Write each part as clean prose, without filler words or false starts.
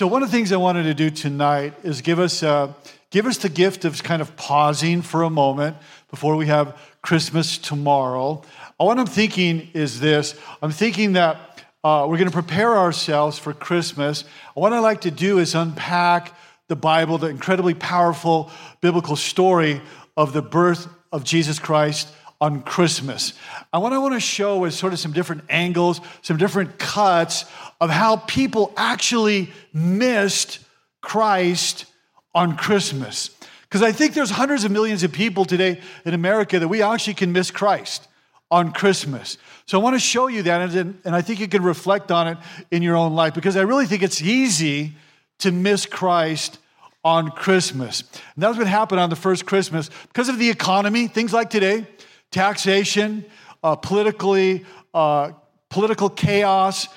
So one of the things I wanted to do tonight is give us the gift of kind of pausing for a moment before we have Christmas tomorrow. What I'm thinking is this. I'm thinking that we're going to prepare ourselves for Christmas. What I like to do is unpack the Bible, the incredibly powerful biblical story of the birth of Jesus Christ on Christmas. And what I want to show is sort of some different angles, some different cuts of how people actually missed Christ on Christmas. Because I think there's hundreds of millions of people today in America that we actually can miss Christ on Christmas. So I want to show you that, and I think you can reflect on it in your own life, because I really think it's easy to miss Christ on Christmas. And that's what happened on the first Christmas. Because of the economy, things like today, taxation, political chaos,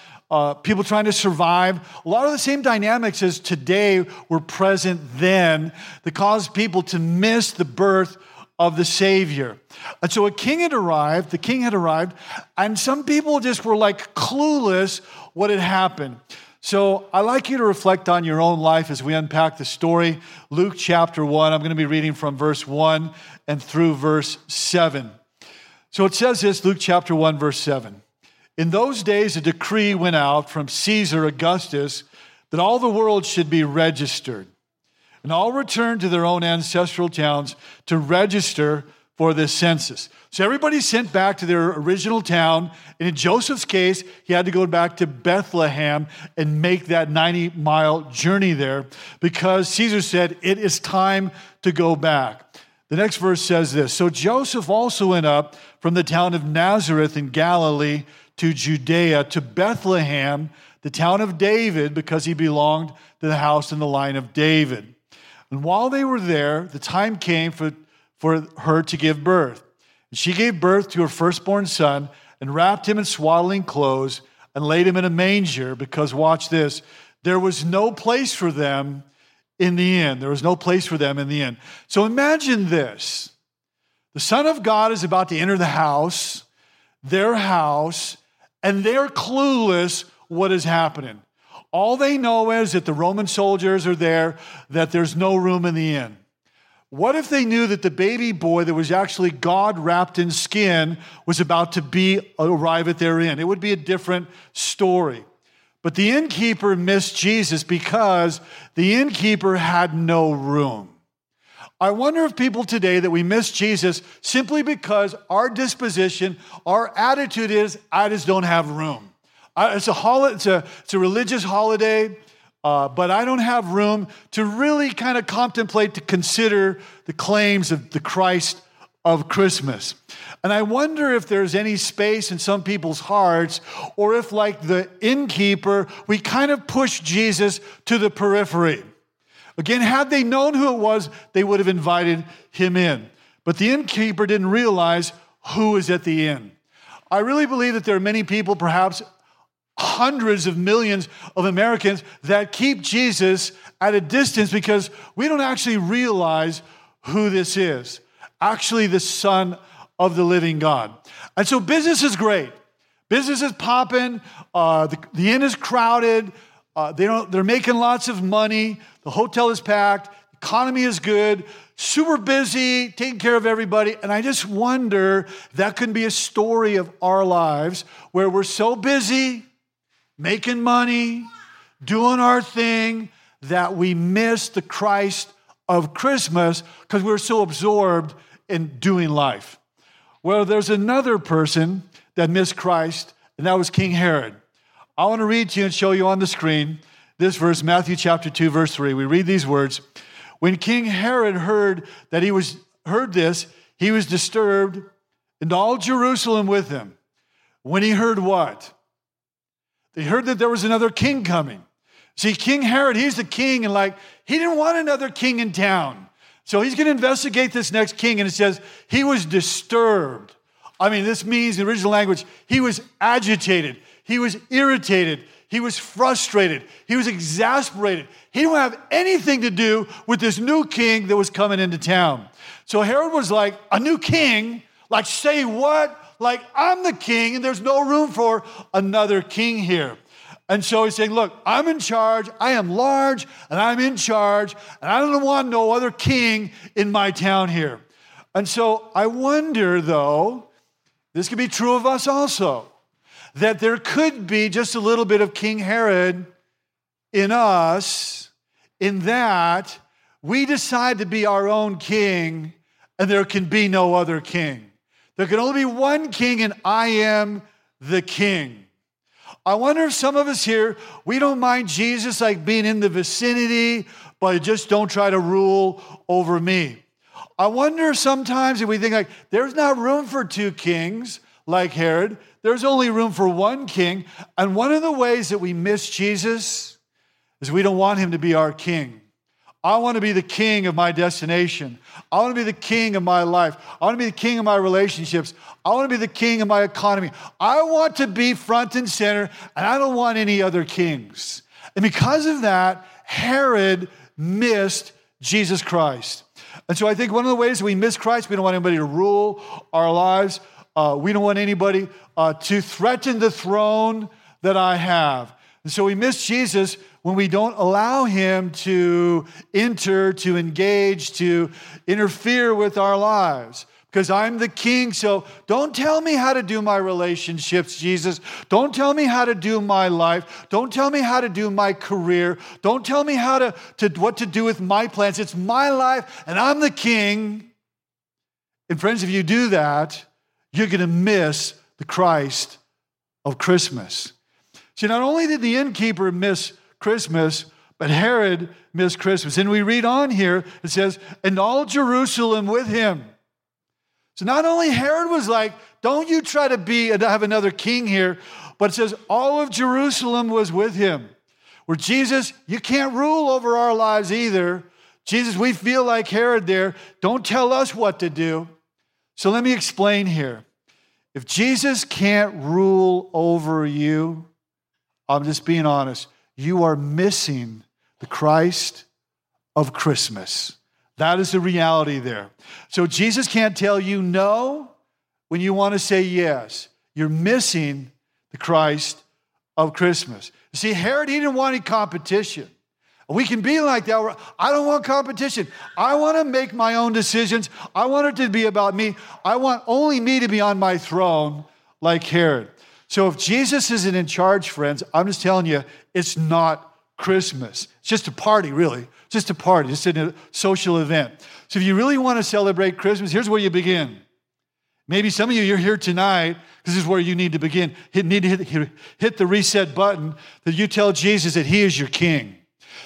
people trying to survive. A lot of the same dynamics as today were present then that caused people to miss the birth of the Savior. And so the king had arrived, and some people just were like clueless what had happened. So I'd like you to reflect on your own life as we unpack the story. Luke chapter 1, I'm going to be reading from verse 1 and through verse 7. So it says this, Luke chapter 1, verse 7. In those days, a decree went out from Caesar Augustus that all the world should be registered. And all returned to their own ancestral towns to register for the census. So everybody's sent back to their original town. And in Joseph's case, he had to go back to Bethlehem and make that 90-mile journey there because Caesar said, it is time to go back. The next verse says this. So Joseph also went up from the town of Nazareth in Galilee to Judea, to Bethlehem, the town of David, because he belonged to the house and the line of David. And while they were there, the time came for her to give birth. And she gave birth to her firstborn son and wrapped him in swaddling clothes and laid him in a manger because, watch this, there was no place for them in the inn. There was no place for them in the inn. So imagine this. The Son of God is about to enter the house, their house, and they're clueless what is happening. All they know is that the Roman soldiers are there, that there's no room in the inn. What if they knew that the baby boy that was actually God wrapped in skin was about to arrive at their inn? It would be a different story. But the innkeeper missed Jesus because the innkeeper had no room. I wonder if people today that we miss Jesus simply because our disposition, our attitude is, I just don't have room. It's a religious holiday, but I don't have room to really kind of contemplate, to consider the claims of the Christ of Christmas. And I wonder if there's any space in some people's hearts, or if like the innkeeper, we kind of push Jesus to the periphery. Again, had they known who it was, they would have invited him in. But the innkeeper didn't realize who was at the inn. I really believe that there are many people, perhaps hundreds of millions of Americans, that keep Jesus at a distance because we don't actually realize who this is, actually the Son of the living God. And so business is great. Business is popping. The inn is crowded. They're making lots of money. The hotel is packed. Economy is good. Super busy, taking care of everybody. And I just wonder, that could be a story of our lives where we're so busy, making money, doing our thing, that we miss the Christ of Christmas because we're so absorbed in doing life. Well, there's another person that missed Christ, and that was King Herod. I want to read to you and show you on the screen this verse, Matthew chapter 2, verse 3. We read these words. When King Herod heard this, he was disturbed, and all Jerusalem with him. When he heard what? They heard that there was another king coming. See, King Herod, he's the king, and he didn't want another king in town. So he's going to investigate this next king, and it says he was disturbed. I mean, this means, in the original language, he was agitated. He was irritated. He was frustrated. He was exasperated. He didn't have anything to do with this new king that was coming into town. So Herod was like, a new king? Say what? I'm the king, and there's no room for another king here. And so he's saying, look, I'm in charge, I am large, and I'm in charge, and I don't want no other king in my town here. And so I wonder, though, this could be true of us also, that there could be just a little bit of King Herod in us, in that we decide to be our own king, and there can be no other king. There can only be one king, and I am the king. I wonder if some of us here, we don't mind Jesus like being in the vicinity, but just don't try to rule over me. I wonder sometimes if we think like, there's not room for two kings like Herod. There's only room for one king. And one of the ways that we miss Jesus is we don't want him to be our king. I want to be the king of my destination. I want to be the king of my life. I want to be the king of my relationships. I want to be the king of my economy. I want to be front and center, and I don't want any other kings. And because of that, Herod missed Jesus Christ. And so I think one of the ways we miss Christ, we don't want anybody to rule our lives. We don't want anybody to threaten the throne that I have. And so we miss Jesus when we don't allow him to enter, to engage, to interfere with our lives. Because I'm the king, so don't tell me how to do my relationships, Jesus. Don't tell me how to do my life. Don't tell me how to do my career. Don't tell me how to what to do with my plans. It's my life, and I'm the king. And friends, if you do that, you're going to miss the Christ of Christmas. See, not only did the innkeeper miss Christmas, but Herod missed Christmas. And we read on here, it says, and all Jerusalem with him. So not only Herod was like, don't you try to be and have another king here, but it says all of Jerusalem was with him. Where Jesus, you can't rule over our lives either. Jesus, we feel like Herod there. Don't tell us what to do. So let me explain here. If Jesus can't rule over you, I'm just being honest, you are missing the Christ of Christmas. That is the reality there. So Jesus can't tell you no when you want to say yes. You're missing the Christ of Christmas. You see, Herod, he didn't want any competition. We can be like that. I don't want competition. I want to make my own decisions. I want it to be about me. I want only me to be on my throne like Herod. So if Jesus isn't in charge, friends, I'm just telling you, it's not Christmas. It's just a party, really. It's just a party. It's a social event. So if you really want to celebrate Christmas, here's where you begin. Maybe some of you, you're here tonight. This is where you need to begin. You need to hit the reset button, that you tell Jesus that he is your king,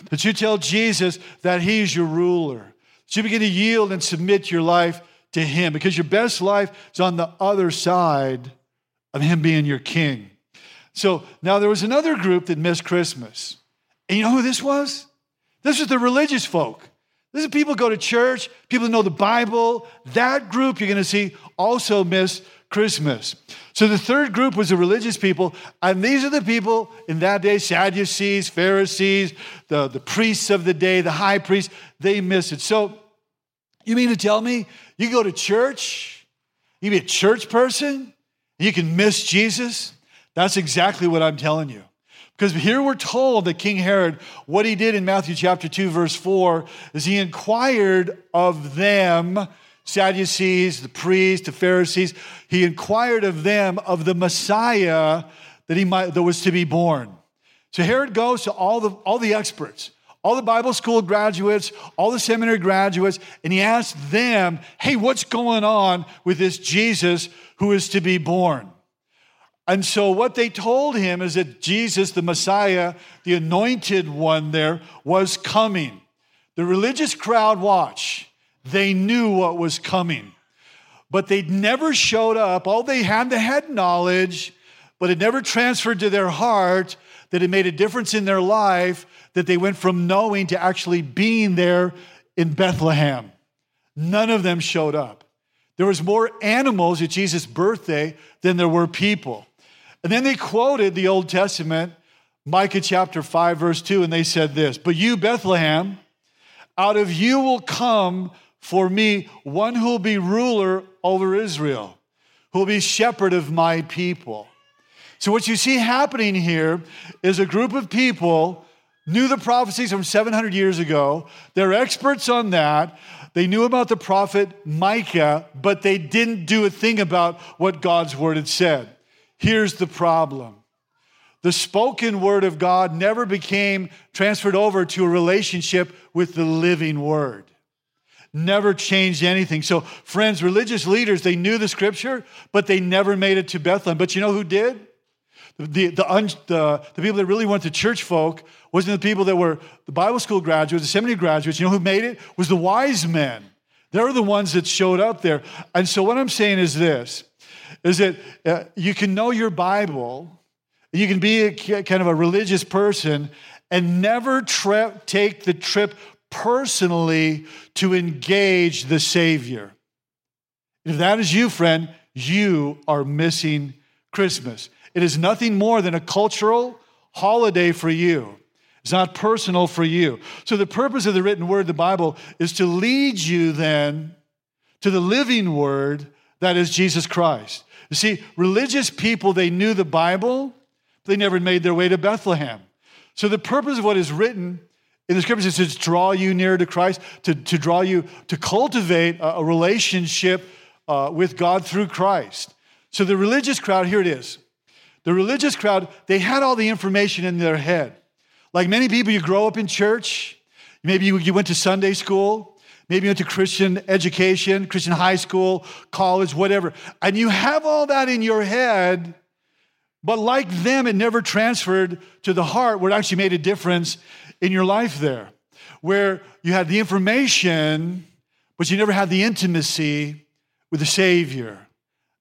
that you tell Jesus that he is your ruler, that you begin to yield and submit your life to him, because your best life is on the other side of him being your king. So now there was another group that missed Christmas. And you know who this was? This was the religious folk. This is people who go to church, people who know the Bible. That group you're going to see also miss Christmas. So the third group was the religious people. And these are the people in that day, Sadducees, Pharisees, the priests of the day, the high priests, they miss it. So you mean to tell me you go to church, you be a church person, and you can miss Jesus? That's exactly what I'm telling you. Because here we're told that King Herod, what he did in Matthew chapter 2, verse 4, is he inquired of them, Sadducees, the priests, the Pharisees, he inquired of them of the Messiah that was to be born. So Herod goes to all the experts, all the Bible school graduates, all the seminary graduates, and he asks them, hey, what's going on with this Jesus who is to be born? And so what they told him is that Jesus, the Messiah, the anointed one there, was coming. The religious crowd, watch, they knew what was coming. But they never showed up. All they had, the head knowledge, but it never transferred to their heart that it made a difference in their life, that they went from knowing to actually being there in Bethlehem. None of them showed up. There was more animals at Jesus' birthday than there were people. And then they quoted the Old Testament, Micah chapter 5, verse 2, and they said this, but you, Bethlehem, out of you will come for me one who will be ruler over Israel, who will be shepherd of my people. So what you see happening here is a group of people knew the prophecies from 700 years ago. They're experts on that. They knew about the prophet Micah, but they didn't do a thing about what God's word had said. Here's the problem. The spoken word of God never became transferred over to a relationship with the living word. Never changed anything. So friends, religious leaders, they knew the scripture, but they never made it to Bethlehem. But you know who did? The people that really went to church folk wasn't the people that were the Bible school graduates, the seminary graduates. You know who made it? It was the wise men. They're the ones that showed up there. And so what I'm saying is this, is that you can know your Bible, you can be kind of a religious person and never take the trip personally to engage the Savior. If that is you, friend, you are missing Christmas. It is nothing more than a cultural holiday for you. It's not personal for you. So the purpose of the written word, the Bible, is to lead you then to the living word that is Jesus Christ. You see, religious people, they knew the Bible. They never made their way to Bethlehem. So the purpose of what is written in the scriptures is to draw you nearer to Christ, to draw you, to cultivate a relationship with God through Christ. So the religious crowd, here it is. The religious crowd, they had all the information in their head. Like many people, you grow up in church. Maybe you went to Sunday school. Maybe you went to Christian education, Christian high school, college, whatever. And you have all that in your head. But like them, it never transferred to the heart where it actually made a difference in your life there, where you had the information, but you never had the intimacy with the Savior.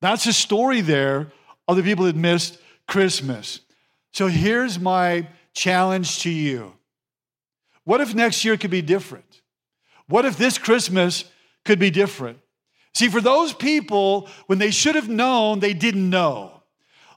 That's the story there of the people that missed Christmas. So here's my challenge to you. What if next year could be different? What if this Christmas could be different? See, for those people, when they should have known, they didn't know.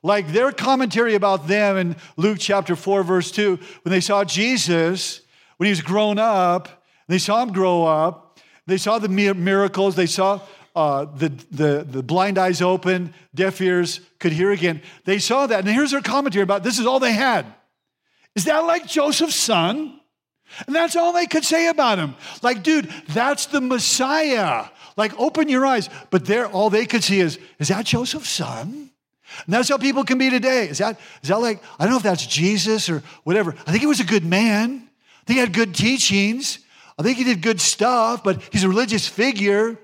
Like their commentary about them in Luke chapter 4, verse 2, when they saw Jesus, when he was grown up, they saw him grow up, they saw the miracles, they saw the blind eyes open, deaf ears could hear again. They saw that, and here's their commentary about this is all they had. Is that like Joseph's son? And that's all they could say about him. Like, dude, that's the Messiah. Like, open your eyes. But there, all they could see is that Joseph's son? And that's how people can be today. Is that like, I don't know if that's Jesus or whatever. I think he was a good man. I think he had good teachings. I think he did good stuff, but he's a religious figure.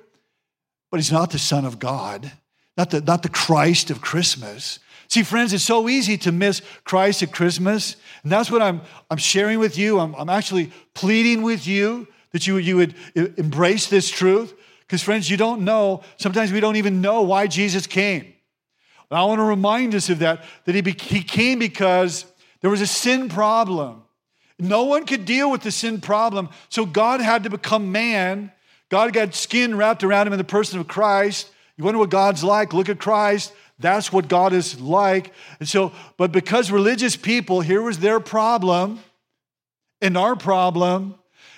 But he's not the Son of God, not the Christ of Christmas. See, friends, it's so easy to miss Christ at Christmas. And that's what I'm sharing with you. I'm actually pleading with you that you would embrace this truth. Because, friends, you don't know. Sometimes we don't even know why Jesus came. I want to remind us of that he came because there was a sin problem. No one could deal with the sin problem, so God had to become man. God got skin wrapped around him in the person of Christ. You wonder what God's like? Look at Christ. That's what God is like. And so, but because religious people, here was their problem, and our problem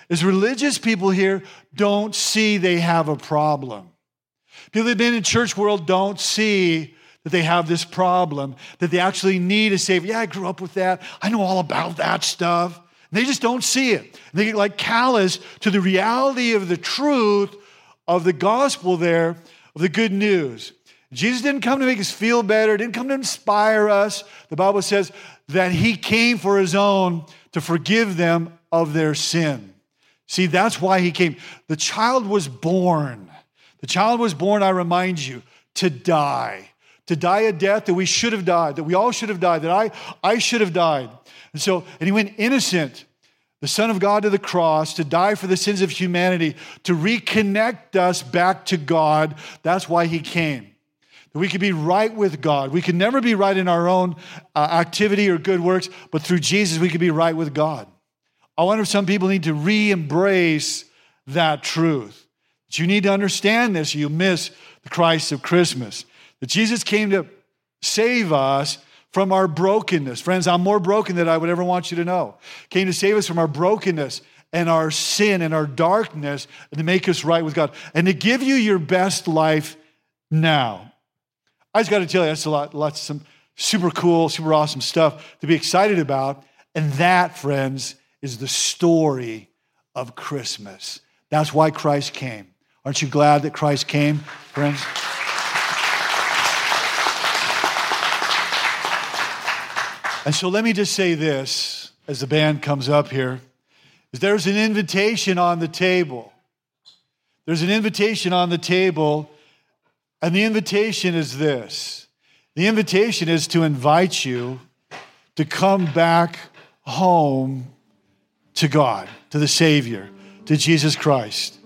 is religious people here don't see they have a problem. People that have been in the church world don't see that they have this problem, that they actually need a Savior. Yeah, I grew up with that. I know all about that stuff. And they just don't see it. And they get like callous to the reality of the truth of the gospel there, of the good news. Jesus didn't come to make us feel better, didn't come to inspire us. The Bible says that he came for his own to forgive them of their sin. See, that's why he came. The child was born. The child was born, I remind you, to die. To die a death that we should have died, that we all should have died, that I should have died. And he went innocent, the Son of God, to the cross, to die for the sins of humanity, to reconnect us back to God. That's why he came. That we could be right with God. We could never be right in our own activity or good works, but through Jesus, we could be right with God. I wonder if some people need to re-embrace that truth. But you need to understand this. You miss the Christ of Christmas. That Jesus came to save us from our brokenness. Friends, I'm more broken than I would ever want you to know. Came to save us from our brokenness and our sin and our darkness and to make us right with God and to give you your best life now. I just got to tell you, that's a lot. Lots of some Super cool, super awesome stuff to be excited about. And that, friends, is the story of Christmas. That's why Christ came. Aren't you glad that Christ came, friends? And so let me just say this as the band comes up here. There's an invitation on the table. There's an invitation on the table, and the invitation is this. The invitation is to invite you to come back home to God, to the Savior, to Jesus Christ.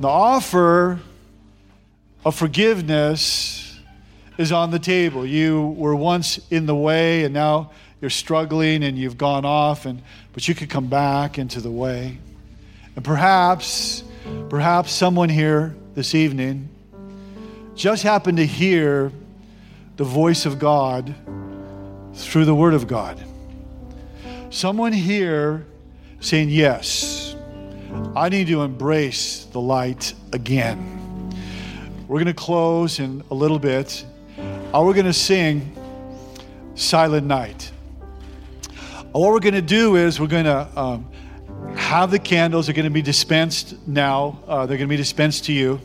The offer of forgiveness is on the table. You were once in the way, and now you're struggling, and you've gone off, but you could come back into the way. And perhaps someone here this evening just happened to hear the voice of God through the Word of God. Someone here saying, yes, I need to embrace the light again. We're going to close in a little bit. We're going to sing Silent Night. What we're going to do is we're going to have the candles. They're going to be dispensed now. They're going to be dispensed to you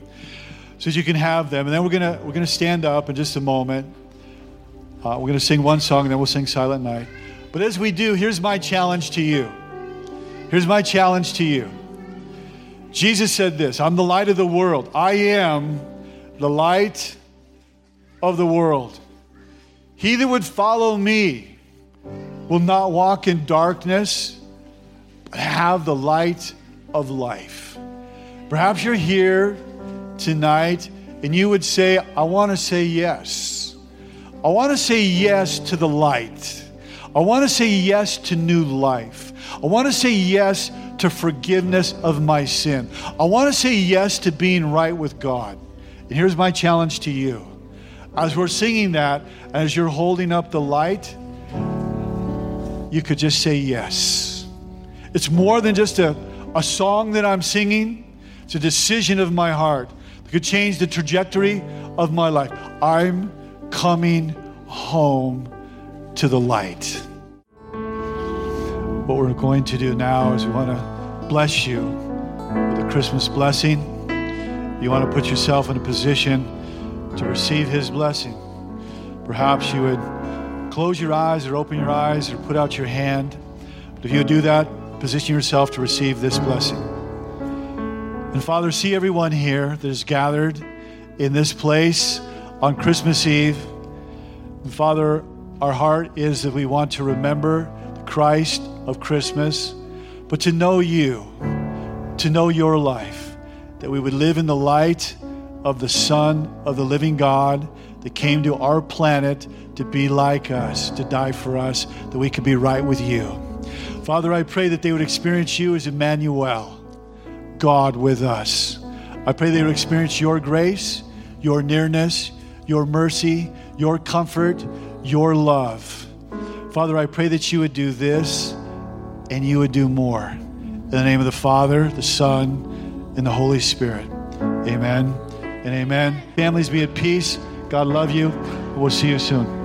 so that you can have them. And then we're going to stand up in just a moment. We're going to sing one song, and then we'll sing Silent Night. But as we do, here's my challenge to you. Here's my challenge to you. Jesus said this, I'm the light of the world. I am the light of the world. He that would follow me will not walk in darkness, but have the light of life. Perhaps you're here tonight and you would say, I want to say yes. I want to say yes to the light. I want to say yes to new life. I want to say yes to forgiveness of my sin. I want to say yes to being right with God. And here's my challenge to you. As we're singing that, as you're holding up the light, you could just say yes. It's more than just a song that I'm singing. It's a decision of my heart that could change the trajectory of my life. I'm coming home to the light. What we're going to do now is we want to bless you with a Christmas blessing. You want to put yourself in a position to receive His blessing. Perhaps you would close your eyes or open your eyes or put out your hand. But if you do that, position yourself to receive this blessing. And Father, see everyone here that is gathered in this place on Christmas Eve. And Father, our heart is that we want to remember Christ of Christmas, but to know you, to know your life, that we would live in the light of the Son of the living God that came to our planet to be like us, to die for us, that we could be right with you. Father, I pray that they would experience you as Emmanuel, God with us. I pray they would experience your grace, your nearness, your mercy, your comfort, your love. Father, I pray that you would do this and you would do more. In the name of the Father, the Son, and the Holy Spirit. Amen and amen. Families, be at peace. God love you. We'll see you soon.